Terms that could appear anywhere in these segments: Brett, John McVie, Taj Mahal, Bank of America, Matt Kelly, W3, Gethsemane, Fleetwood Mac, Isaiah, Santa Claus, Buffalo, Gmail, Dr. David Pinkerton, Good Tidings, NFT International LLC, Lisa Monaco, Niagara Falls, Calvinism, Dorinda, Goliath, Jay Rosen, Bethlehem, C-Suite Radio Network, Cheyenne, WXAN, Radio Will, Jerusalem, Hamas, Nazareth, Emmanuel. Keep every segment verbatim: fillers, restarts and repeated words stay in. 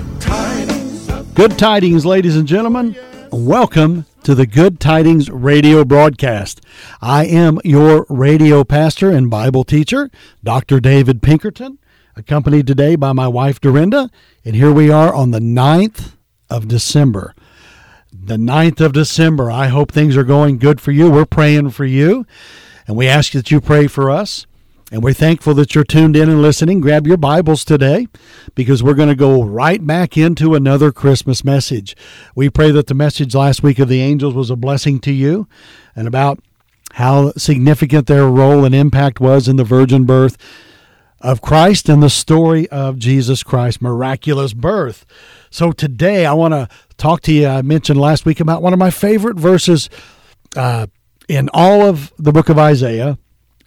Good tidings. Good tidings, ladies and gentlemen. Welcome to the Good Tidings radio broadcast. I am your radio pastor and Bible teacher, Doctor David Pinkerton, accompanied today by my wife, Dorinda. And here we are on the ninth of December. The ninth of December. I hope things are going good for you. We're praying for you, and we ask that you pray for us. And we're thankful that you're tuned in and listening. Grab your Bibles today, because we're going to go right back into another Christmas message. We pray that the message last week of the angels was a blessing to you, and about how significant their role and impact was in the virgin birth of Christ and the story of Jesus Christ's miraculous birth. So today I want to talk to you. I mentioned last week about one of my favorite verses uh, in all of the book of Isaiah.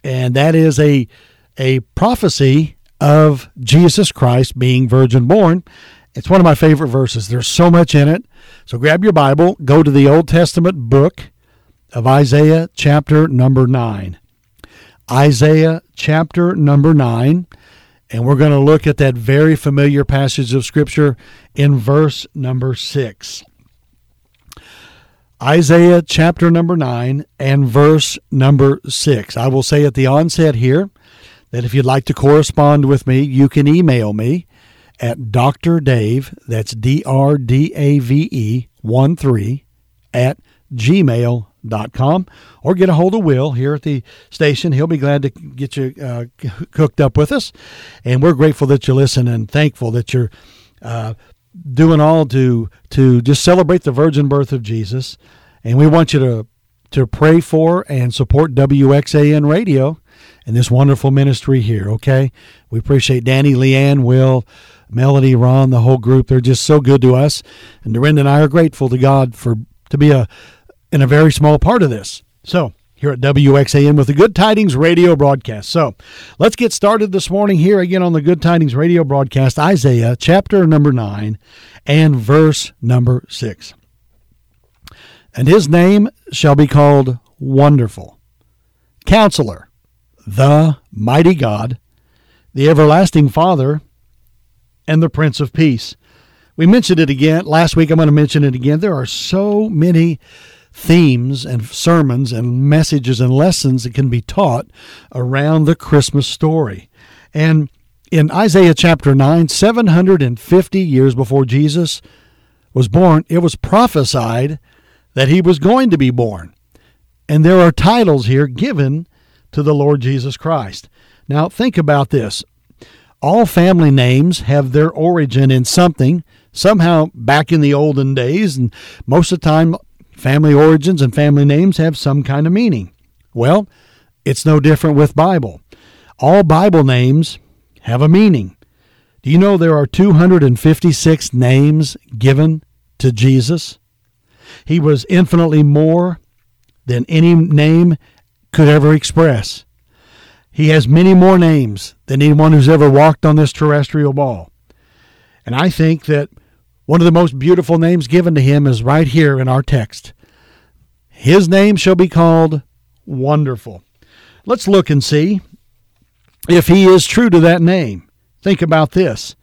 And that is a a prophecy of Jesus Christ being virgin born. It's one of my favorite verses. There's so much in it. So grab your Bible, go to the Old Testament book of Isaiah chapter number nine. Isaiah chapter number nine. And we're going to look at that very familiar passage of Scripture in verse number six. Isaiah chapter number nine and verse number six. I will say at the onset here that if you'd like to correspond with me, you can email me at Doctor Dave, that's D R D A V E one three, at gmail dot com, or get a hold of Will here at the station. He'll be glad to get you uh, hooked up with us. And we're grateful that you listen and thankful that you're uh doing all to to just celebrate the virgin birth of Jesus. And we want you to to pray for and support W X A N Radio and this wonderful ministry here, okay? We appreciate Danny, Leanne, Will, Melody, Ron, the whole group. They're just so good to us. And Dorinda and I are grateful to God for to be a in a very small part of this. So here at W X A N with the Good Tidings radio broadcast. So let's get started this morning here again on the Good Tidings radio broadcast, Isaiah chapter number nine and verse number six. And his name shall be called Wonderful, Counselor, the Mighty God, the Everlasting Father, and the Prince of Peace. We mentioned it again last week. I'm going to mention it again. There are so many themes and sermons and messages and lessons that can be taught around the Christmas story. And in Isaiah chapter nine, seven hundred fifty years before Jesus was born, it was prophesied that he was going to be born. And there are titles here given to the Lord Jesus Christ. Now think about this. All family names have their origin in something, somehow back in the olden days, and most of the time family origins and family names have some kind of meaning. Well, it's no different with Bible. All Bible names have a meaning. Do you know there are two hundred fifty-six names given to Jesus? He was infinitely more than any name could ever express. He has many more names than anyone who's ever walked on this terrestrial ball. And I think that one of the most beautiful names given to him is right here in our text. His name shall be called Wonderful. Let's look and see if he is true to that name. Think about this.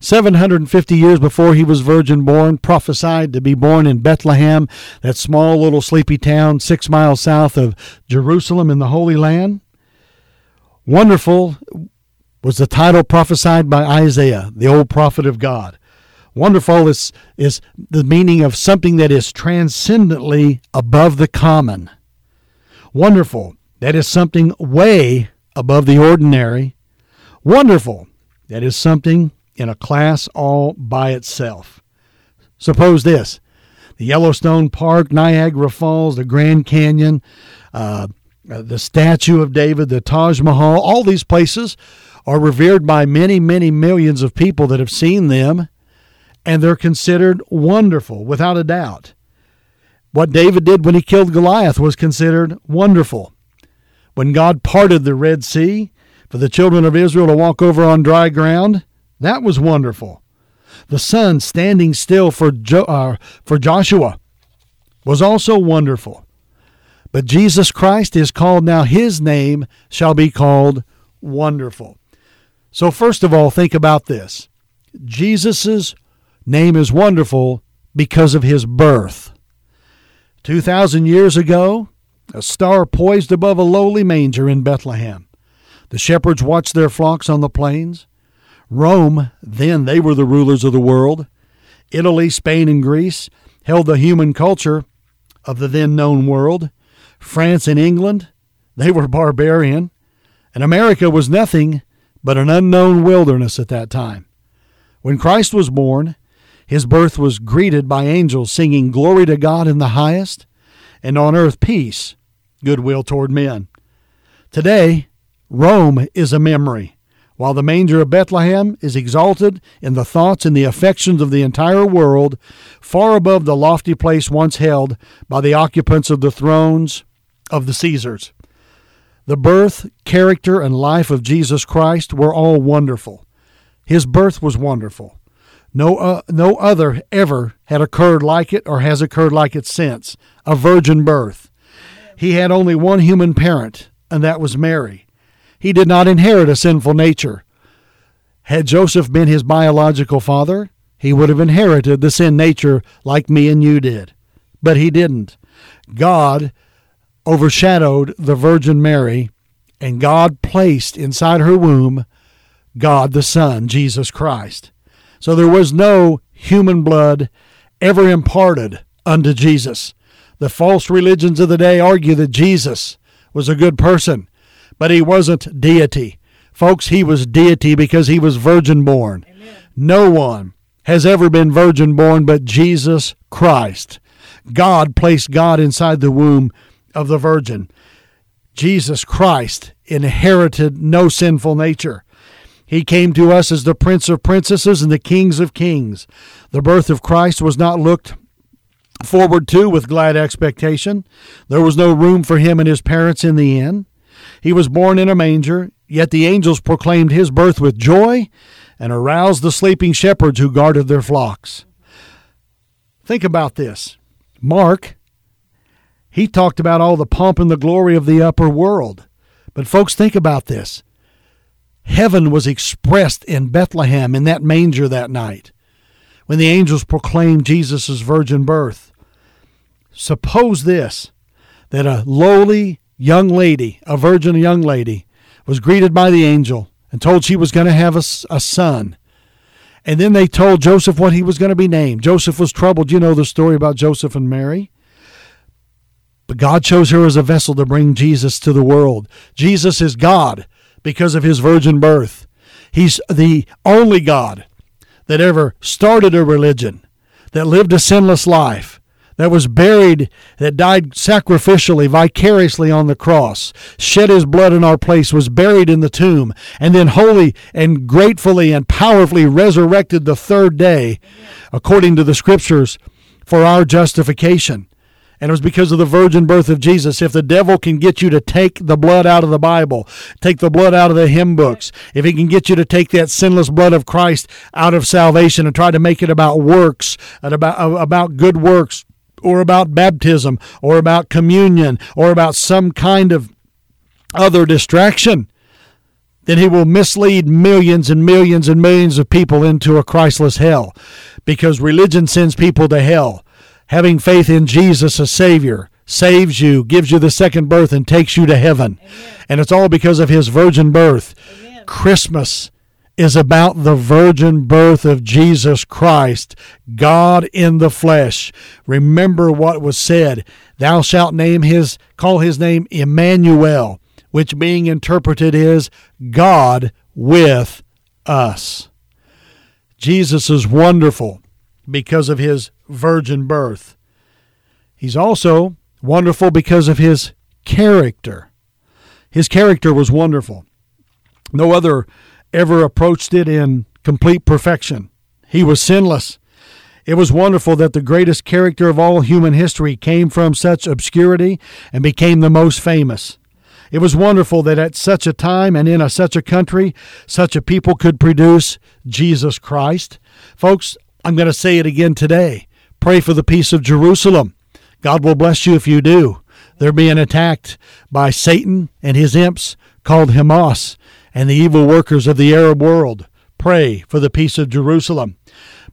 seven hundred fifty years before he was virgin born, prophesied to be born in Bethlehem, that small little sleepy town six miles south of Jerusalem in the Holy Land. Wonderful was the title prophesied by Isaiah, the old prophet of God. Wonderful is, is the meaning of something that is transcendently above the common. Wonderful, that is something way above the ordinary. Wonderful, that is something in a class all by itself. Suppose this, the Yellowstone Park, Niagara Falls, the Grand Canyon, uh, the Statue of David, the Taj Mahal, all these places are revered by many, many millions of people that have seen them. And they're considered wonderful, without a doubt. What David did when he killed Goliath was considered wonderful. When God parted the Red Sea for the children of Israel to walk over on dry ground, that was wonderful. The sun standing still for Jo- uh, for Joshua was also wonderful. But Jesus Christ is called now, his name shall be called Wonderful. So first of all, think about this. Jesus's name is wonderful because of his birth. two thousand years ago, a star poised above a lowly manger in Bethlehem. The shepherds watched their flocks on the plains. Rome, then they were the rulers of the world. Italy, Spain, and Greece held the human culture of the then known world. France and England, they were barbarian. And America was nothing but an unknown wilderness at that time. When Christ was born, his birth was greeted by angels singing glory to God in the highest, and on earth peace, goodwill toward men. Today, Rome is a memory, while the manger of Bethlehem is exalted in the thoughts and the affections of the entire world, far above the lofty place once held by the occupants of the thrones of the Caesars. The birth, character, and life of Jesus Christ were all wonderful. His birth was wonderful. No uh, no other ever had occurred like it or has occurred like it since, a virgin birth. He had only one human parent, and that was Mary. He did not inherit a sinful nature. Had Joseph been his biological father, he would have inherited the sin nature like me and you did. But he didn't. God overshadowed the Virgin Mary, and God placed inside her womb God the Son, Jesus Christ. So there was no human blood ever imparted unto Jesus. The false religions of the day argue that Jesus was a good person, but he wasn't deity. Folks, he was deity because he was virgin born. Amen. No one has ever been virgin born but Jesus Christ. God placed God inside the womb of the virgin. Jesus Christ inherited no sinful nature. He came to us as the Prince of Princesses and the Kings of Kings. The birth of Christ was not looked forward to with glad expectation. There was no room for him and his parents in the inn. He was born in a manger, yet the angels proclaimed his birth with joy and aroused the sleeping shepherds who guarded their flocks. Think about this. Mark, he talked about all the pomp and the glory of the upper world. But folks, think about this. Heaven was expressed in Bethlehem in that manger that night when the angels proclaimed Jesus' virgin birth. Suppose this, that a lowly young lady, a virgin young lady, was greeted by the angel and told she was going to have a, a son. And then they told Joseph what he was going to be named. Joseph was troubled. You know the story about Joseph and Mary. But God chose her as a vessel to bring Jesus to the world. Jesus is God because of his virgin birth. He's the only God that ever started a religion, that lived a sinless life, that was buried, that died sacrificially, vicariously on the cross, shed his blood in our place, was buried in the tomb, and then wholly and gratefully and powerfully resurrected the third day, according to the scriptures, for our justification. And it was because of the virgin birth of Jesus. If the devil can get you to take the blood out of the Bible, take the blood out of the hymn books, if he can get you to take that sinless blood of Christ out of salvation and try to make it about works, and about, about good works, or about baptism, or about communion, or about some kind of other distraction, then he will mislead millions and millions and millions of people into a Christless hell, because religion sends people to hell. Having faith in Jesus as Savior saves you, gives you the second birth, and takes you to heaven. Amen. And it's all because of his virgin birth. Amen. Christmas is about the virgin birth of Jesus Christ, God in the flesh. Remember what was said, thou shalt name his, call his name Emmanuel, which being interpreted is God with us. Jesus is wonderful because of his virgin birth. He's also wonderful because of his character. His character was wonderful. No other ever approached it in complete perfection. He was sinless. It was wonderful that the greatest character of all human history came from such obscurity and became the most famous. It was wonderful that at such a time and in a, such a country, such a people could produce Jesus Christ. Folks, I'm going to say it again today. Pray for the peace of Jerusalem. God will bless you if you do. They're being attacked by Satan and his imps called Hamas and the evil workers of the Arab world. Pray for the peace of Jerusalem.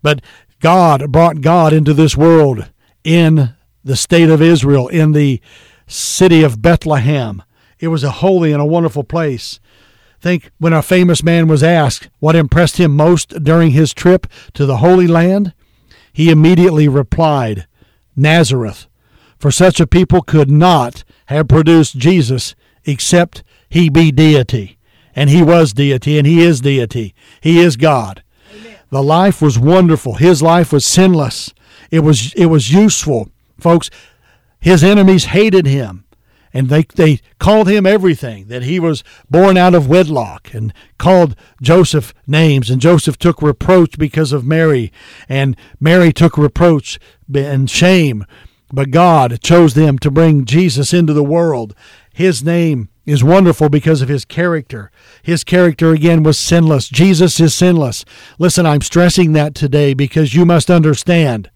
But God brought God into this world in the state of Israel, in the city of Bethlehem. It was a holy and a wonderful place. Think when a famous man was asked what impressed him most during his trip to the Holy Land, he immediately replied, Nazareth, for such a people could not have produced Jesus except he be deity. And he was deity, and he is deity. He is God. Amen. The life was wonderful. His life was sinless. It was it was useful. Folks, his enemies hated him. And they they called him everything, that he was born out of wedlock, and called Joseph names. And Joseph took reproach because of Mary, and Mary took reproach and shame. But God chose them to bring Jesus into the world. His name is wonderful because of his character. His character, again, was sinless. Jesus is sinless. Listen, I'm stressing that today because you must understand.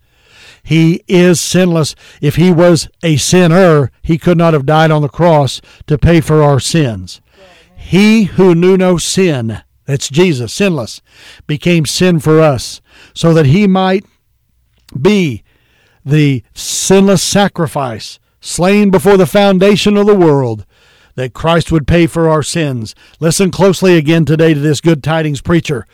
He is sinless. If he was a sinner, he could not have died on the cross to pay for our sins. He who knew no sin, that's Jesus, sinless, became sin for us so that he might be the sinless sacrifice slain before the foundation of the world, that Christ would pay for our sins. Listen closely again today to this good tidings preacher.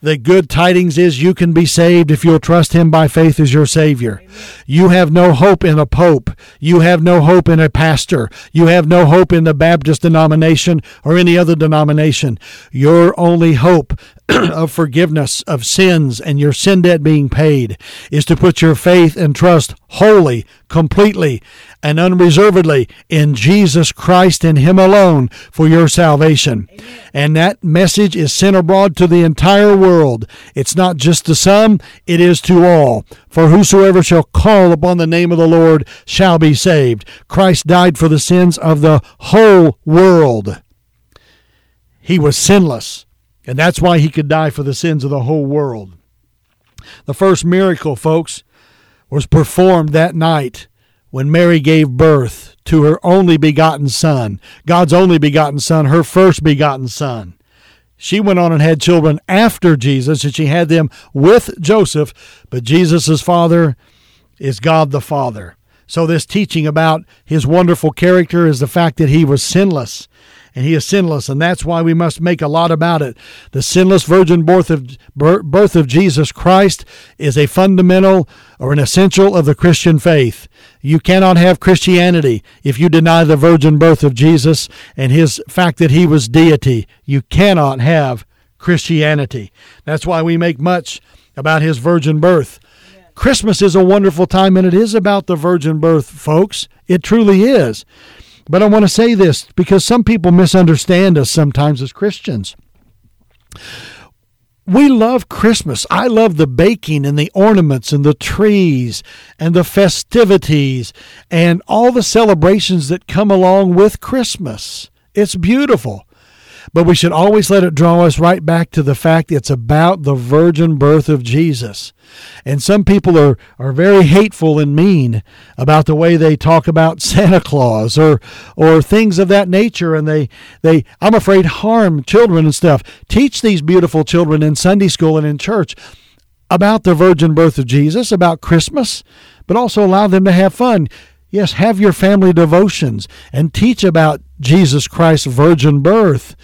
The good tidings is you can be saved if you'll trust him by faith as your Savior. Amen. You have no hope in a pope. You have no hope in a pastor. You have no hope in the Baptist denomination or any other denomination. Your only hope of forgiveness of sins and your sin debt being paid is to put your faith and trust wholly, completely, and unreservedly in Jesus Christ and him alone for your salvation. Amen. And that message is sent abroad to the entire world. It's not just to some, it is to all. For whosoever shall call upon the name of the Lord shall be saved. Christ died for the sins of the whole world. He was sinless, and that's why he could die for the sins of the whole world. The first miracle, folks, was performed that night when Mary gave birth to her only begotten son, God's only begotten son, her first begotten son. She went on and had children after Jesus, and she had them with Joseph, but Jesus' father is God the Father. So this teaching about his wonderful character is the fact that he was sinless, and he is sinless, and that's why we must make a lot about it. The sinless virgin birth of, birth of Jesus Christ is a fundamental or an essential of the Christian faith. You cannot have Christianity if you deny the virgin birth of Jesus and his fact that he was deity. You cannot have Christianity. That's why we make much about his virgin birth. Christmas is a wonderful time, and it is about the virgin birth, folks. It truly is. But I want to say this because some people misunderstand us sometimes as Christians. We love Christmas. I love the baking and the ornaments and the trees and the festivities and all the celebrations that come along with Christmas. It's beautiful. But we should always let it draw us right back to the fact it's about the virgin birth of Jesus. And some people are, are very hateful and mean about the way they talk about Santa Claus or or things of that nature. And they, they I'm afraid, harm children and stuff. Teach these beautiful children in Sunday school and in church about the virgin birth of Jesus, about Christmas, but also allow them to have fun. Yes, have your family devotions and teach about Jesus Christ's virgin birth.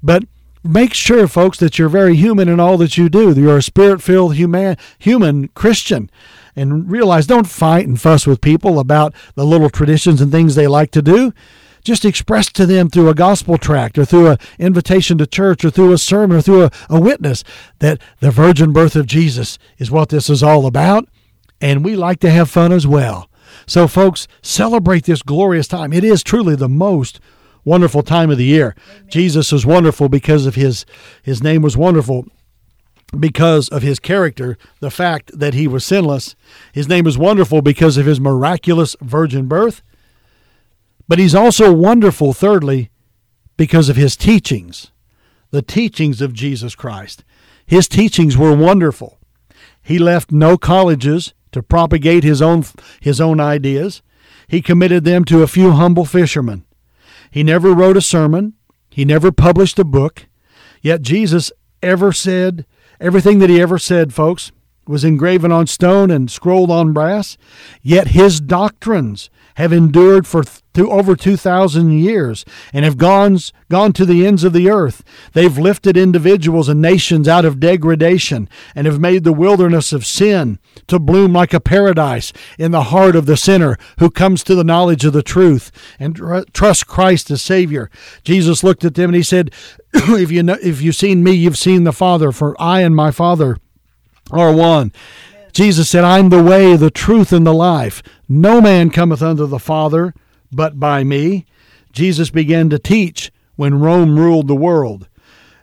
But make sure, folks, that you're very human in all that you do. You're a spirit-filled human, human Christian. And realize, don't fight and fuss with people about the little traditions and things they like to do. Just express to them through a gospel tract or through an invitation to church or through a sermon or through a, a witness that the virgin birth of Jesus is what this is all about. And we like to have fun as well. So, folks, celebrate this glorious time. It is truly the most wonderful time of the year. Amen. Jesus was wonderful because of his, his name was wonderful because of his character, the fact that he was sinless. His name is wonderful because of his miraculous virgin birth. But he's also wonderful, thirdly, because of his teachings, the teachings of Jesus Christ. His teachings were wonderful. He left no colleges to propagate his own his own ideas. He committed them to a few humble fishermen. He never wrote a sermon. He never published a book. Yet Jesus ever said, everything that he ever said, folks, was engraven on stone and scrolled on brass, yet his doctrines have endured for th- over two thousand years and have gone, gone to the ends of the earth. They've lifted individuals and nations out of degradation and have made the wilderness of sin to bloom like a paradise in the heart of the sinner who comes to the knowledge of the truth and tr- trusts Christ as Savior. Jesus looked at them and he said, if, you know, if you've seen me, you've seen the Father, for I and my Father are one. Jesus said, I'm the way, the truth, and the life. No man cometh unto the Father but by me. Jesus began to teach when Rome ruled the world.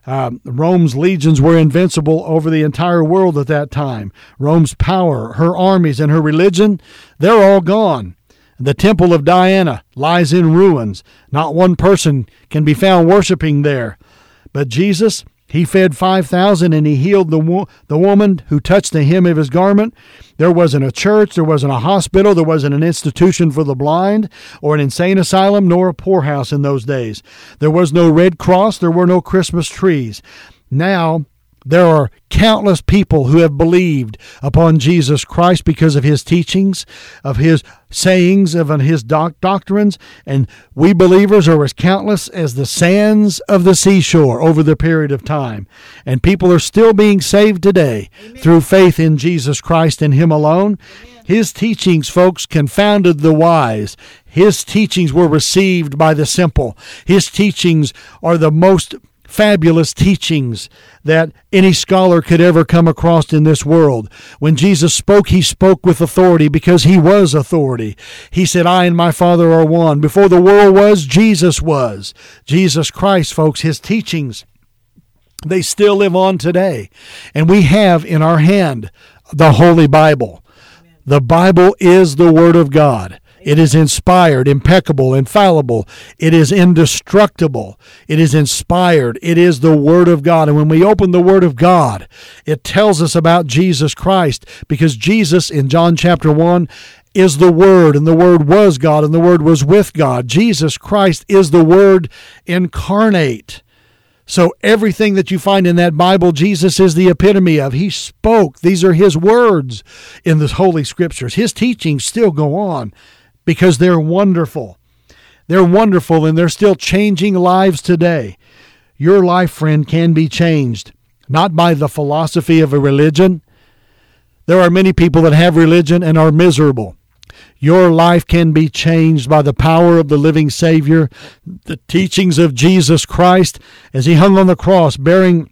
Um, Rome's legions were invincible over the entire world at that time. Rome's power, her armies, and her religion, they're all gone. The temple of Diana lies in ruins. Not one person can be found worshiping there. But Jesus, he fed five thousand and he healed the wo- the woman who touched the hem of his garment. There wasn't a church, there wasn't a hospital, there wasn't an institution for the blind or an insane asylum nor a poorhouse in those days. There was no Red Cross, there were no Christmas trees. Now, there are countless people who have believed upon Jesus Christ because of his teachings, of his sayings, of his doc- doctrines, and we believers are as countless as the sands of the seashore over the period of time. And people are still being saved today Amen. Through faith in Jesus Christ and him alone. Amen. His teachings, folks, confounded the wise. His teachings were received by the simple. His teachings are the most fabulous teachings that any scholar could ever come across in this world. When Jesus spoke, he spoke with authority because he was authority. He said, I and my Father are one. Before the world was, Jesus was. Jesus Christ, folks, his teachings, they still live on today. And we have in our hand the Holy Bible. Amen. The Bible is the Word of God. It is inspired, impeccable, infallible. It is indestructible. It is inspired. It is the Word of God. And when we open the Word of God, it tells us about Jesus Christ, because Jesus in John chapter one is the Word, and the Word was God, and the Word was with God. Jesus Christ is the Word incarnate. So everything that you find in that Bible, Jesus is the epitome of. He spoke. These are his words in the Holy Scriptures. His teachings still go on, because they're wonderful. They're wonderful, and they're still changing lives today. Your life, friend, can be changed, not by the philosophy of a religion. There are many people that have religion and are miserable. Your life can be changed by the power of the living Savior, the teachings of Jesus Christ as he hung on the cross, bearing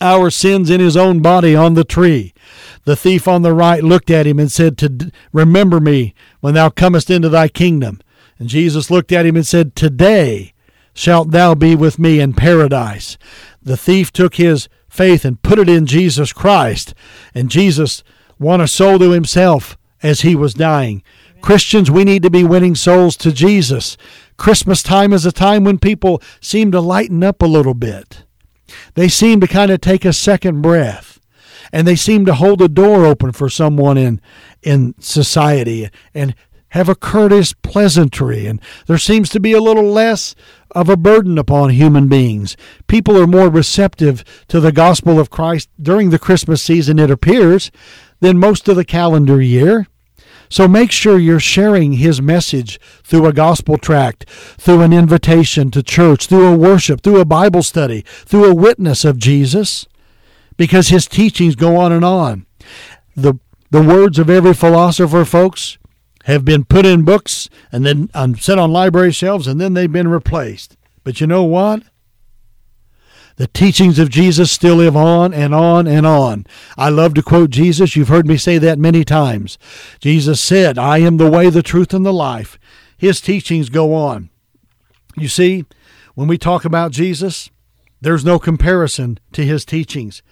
our sins in his own body on the tree. The thief on the right looked at him and said, to remember me when thou comest into thy kingdom. And Jesus looked at him and said, today shalt thou be with me in paradise. The thief took his faith and put it in Jesus Christ, and Jesus won a soul to himself as he was dying. Amen. Christians, we need to be winning souls to Jesus. Christmas time is a time when people seem to lighten up a little bit. They seem to kind of take a second breath, and they seem to hold a door open for someone in in society and have a courteous pleasantry, and there seems to be a little less of a burden upon human beings. People are more receptive to the gospel of Christ during the Christmas season, it appears, than most of the calendar year. So make sure you're sharing his message through a gospel tract, through an invitation to church, through a worship, through a Bible study, through a witness of Jesus, because his teachings go on and on. The the words of every philosopher, folks, have been put in books and then um, set on library shelves, and then they've been replaced. But you know what? The teachings of Jesus still live on and on and on. I love to quote Jesus. You've heard me say that many times. Jesus said, I am the way, the truth, and the life. His teachings go on. You see, when we talk about Jesus, there's no comparison to his teachings.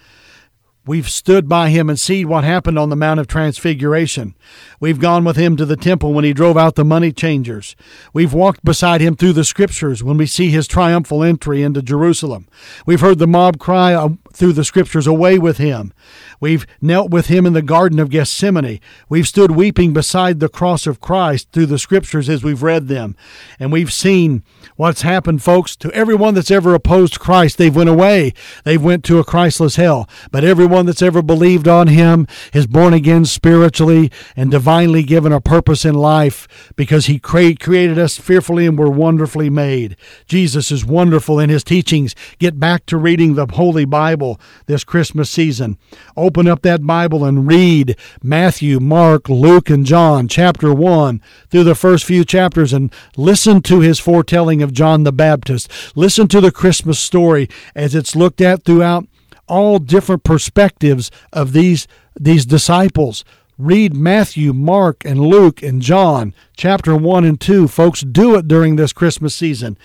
We've stood by him and seen what happened on the Mount of Transfiguration. We've gone with him to the temple when he drove out the money changers. We've walked beside him through the Scriptures when we see his triumphal entry into Jerusalem. We've heard the mob cry through the Scriptures away with him. We've knelt with him in the Garden of Gethsemane. We've stood weeping beside the cross of Christ through the Scriptures as we've read them. And we've seen what's happened, folks, to everyone that's ever opposed Christ. They've went away. They've went to a Christless hell. But everyone that's ever believed on him is born again spiritually and divinely given a purpose in life because he cre- created us fearfully and were wonderfully made. Jesus is wonderful in his teachings. Get back to reading the Holy Bible this Christmas season. Open up that Bible and read Matthew, Mark, Luke, and John, chapter one, through the first few chapters, and listen to his foretelling of John the Baptist. Listen to the Christmas story as it's looked at throughout all different perspectives of these, these disciples. Read Matthew, Mark, and Luke, and John, chapter one and two. Folks, do it during this Christmas season.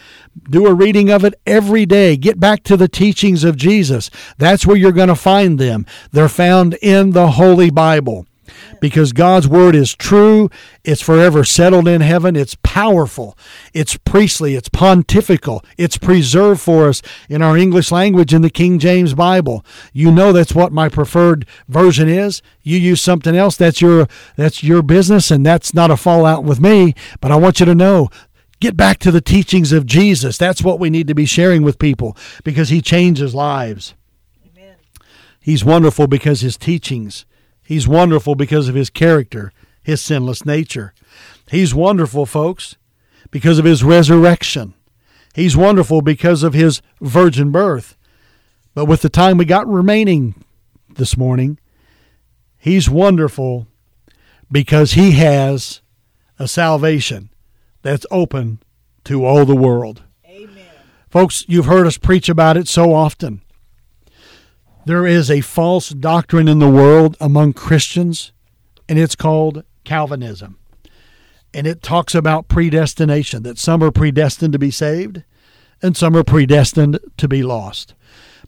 Do a reading of it every day. Get back to the teachings of Jesus. That's where you're going to find them. They're found in the Holy Bible because God's Word is true. It's forever settled in heaven. It's powerful. It's priestly. It's pontifical. It's preserved for us in our English language in the King James Bible. You know that's what my preferred version is. You use something else, that's your that's your business, and that's not a fallout with me. But I want you to know, get back to the teachings of Jesus. That's what we need to be sharing with people because he changes lives. Amen. He's wonderful because his teachings. He's wonderful because of his character, his sinless nature. He's wonderful, folks, because of his resurrection. He's wonderful because of his virgin birth. But with the time we got remaining this morning, he's wonderful because he has a salvation that's open to all the world. Amen. Folks, you've heard us preach about it so often. There is a false doctrine in the world among Christians, and it's called Calvinism. And it talks about predestination, that some are predestined to be saved and some are predestined to be lost.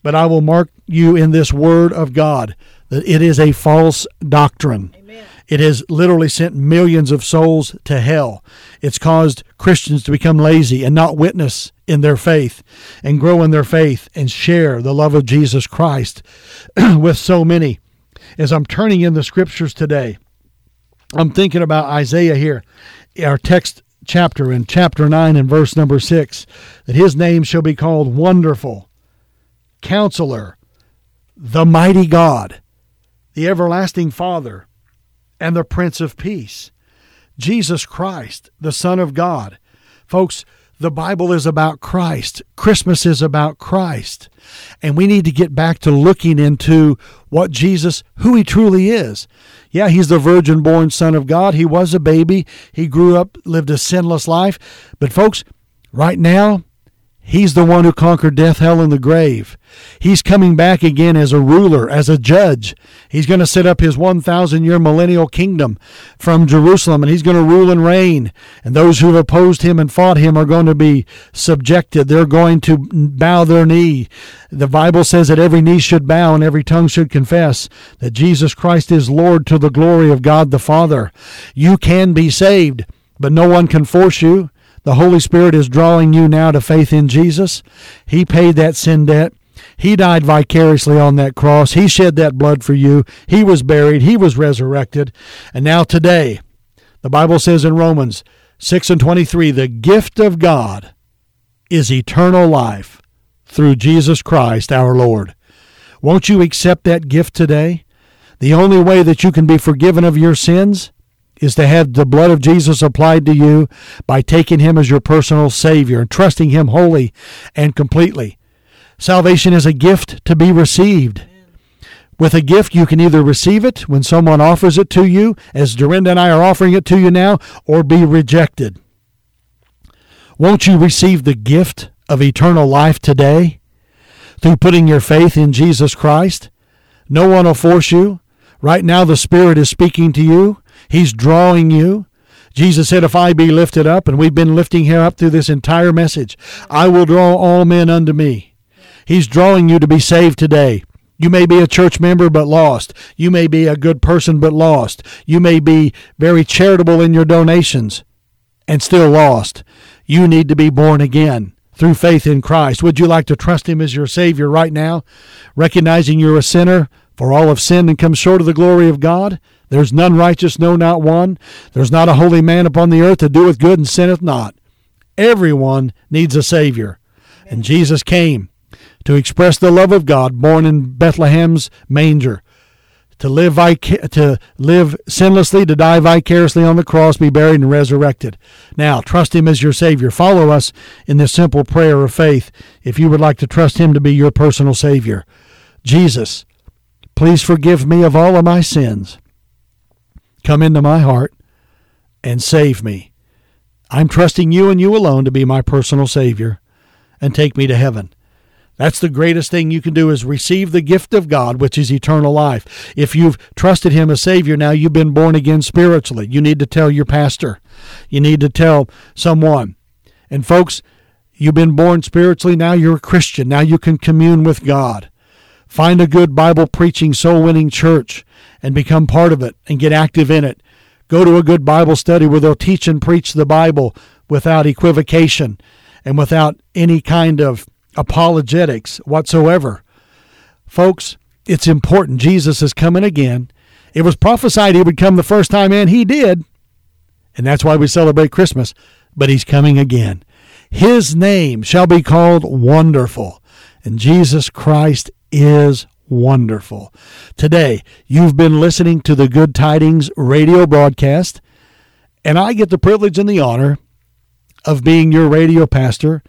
But I will mark you in this word of God that it is a false doctrine. Amen. It has literally sent millions of souls to hell. It's caused Christians to become lazy and not witness in their faith and grow in their faith and share the love of Jesus Christ with so many. As I'm turning in the Scriptures today, I'm thinking about Isaiah here, our text chapter in chapter nine and verse number six, that his name shall be called Wonderful, Counselor, the Mighty God, the Everlasting Father, and the Prince of Peace, Jesus Christ, the Son of God. Folks, the Bible is about Christ. Christmas is about Christ. And we need to get back to looking into what Jesus, who he truly is. Yeah, he's the virgin-born Son of God. He was a baby. He grew up, lived a sinless life. But folks, right now, he's the one who conquered death, hell, and the grave. He's coming back again as a ruler, as a judge. He's going to set up his one thousand year millennial kingdom from Jerusalem, and he's going to rule and reign. And those who have opposed him and fought him are going to be subjected. They're going to bow their knee. The Bible says that every knee should bow and every tongue should confess that Jesus Christ is Lord to the glory of God the Father. You can be saved, but no one can force you. The Holy Spirit is drawing you now to faith in Jesus. He paid that sin debt. He died vicariously on that cross. He shed that blood for you. He was buried. He was resurrected. And now today, the Bible says in Romans six and twenty-three, the gift of God is eternal life through Jesus Christ our Lord. Won't you accept that gift today? The only way that you can be forgiven of your sins is to have the blood of Jesus applied to you by taking him as your personal Savior and trusting him wholly and completely. Salvation is a gift to be received. With a gift, you can either receive it when someone offers it to you, as Dorinda and I are offering it to you now, or be rejected. Won't you receive the gift of eternal life today through putting your faith in Jesus Christ? No one will force you. Right now, the Spirit is speaking to you. He's drawing you. Jesus said, if I be lifted up, and we've been lifting him up through this entire message, I will draw all men unto me. He's drawing you to be saved today. You may be a church member but lost. You may be a good person but lost. You may be very charitable in your donations and still lost. You need to be born again through faith in Christ. Would you like to trust Him as your Savior right now, recognizing you're a sinner, for all have sinned and come short of the glory of God? There's none righteous, no, not one. There's not a holy man upon the earth that doeth good and sinneth not. Everyone needs a Savior. And Jesus came to express the love of God, born in Bethlehem's manger, to live vic- to live sinlessly, to die vicariously on the cross, be buried and resurrected. Now, trust Him as your Savior. Follow us in this simple prayer of faith if you would like to trust Him to be your personal Savior. Jesus, please forgive me of all of my sins. Come into my heart and save me. I'm trusting You and You alone to be my personal Savior and take me to heaven. That's the greatest thing you can do, is receive the gift of God, which is eternal life. If you've trusted Him as Savior, now you've been born again spiritually. You need to tell your pastor. You need to tell someone. And folks, you've been born spiritually. Now you're a Christian. Now you can commune with God. Find a good Bible-preaching, soul-winning church and become part of it and get active in it. Go to a good Bible study where they'll teach and preach the Bible without equivocation and without any kind of apologetics whatsoever. Folks, it's important. Jesus is coming again. It was prophesied He would come the first time, and He did. And that's why we celebrate Christmas. But He's coming again. His name shall be called Wonderful. And Jesus Christ is wonderful. Today, you've been listening to the Good Tidings radio broadcast, and I get the privilege and the honor of being your radio pastor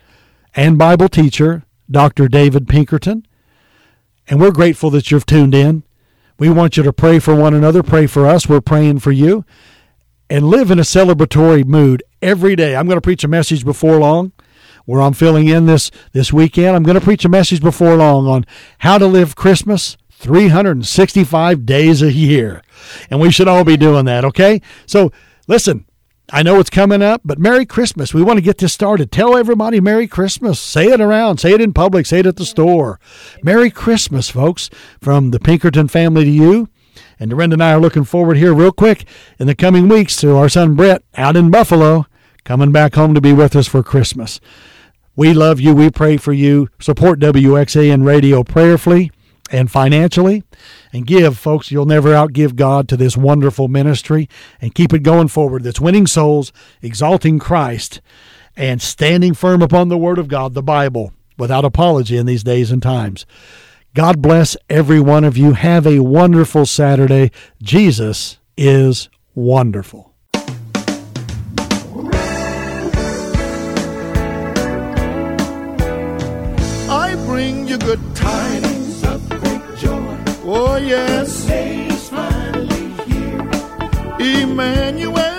and Bible teacher, Doctor David Pinkerton. And we're grateful that you've tuned in. We want you to pray for one another. Pray for us. We're praying for you. And live in a celebratory mood every day. I'm going to preach a message before long where I'm filling in this, this weekend. I'm going to preach a message before long on how to live Christmas three hundred sixty-five days a year. And we should all be doing that, okay? So listen, I know it's coming up, but Merry Christmas. We want to get this started. Tell everybody Merry Christmas. Say it around. Say it in public. Say it at the store. Merry Christmas, folks, from the Pinkerton family to you. And Dorinda and I are looking forward here real quick in the coming weeks to our son Brett out in Buffalo, coming back home to be with us for Christmas. We love you. We pray for you. Support W X A N Radio prayerfully and financially. And give, folks. You'll never outgive God to this wonderful ministry. And keep it going forward. That's winning souls, exalting Christ, and standing firm upon the Word of God, the Bible, without apology in these days and times. God bless every one of you. Have a wonderful Saturday. Jesus is wonderful. You good tidings of great joy. Oh yes, the day is finally here. Emmanuel.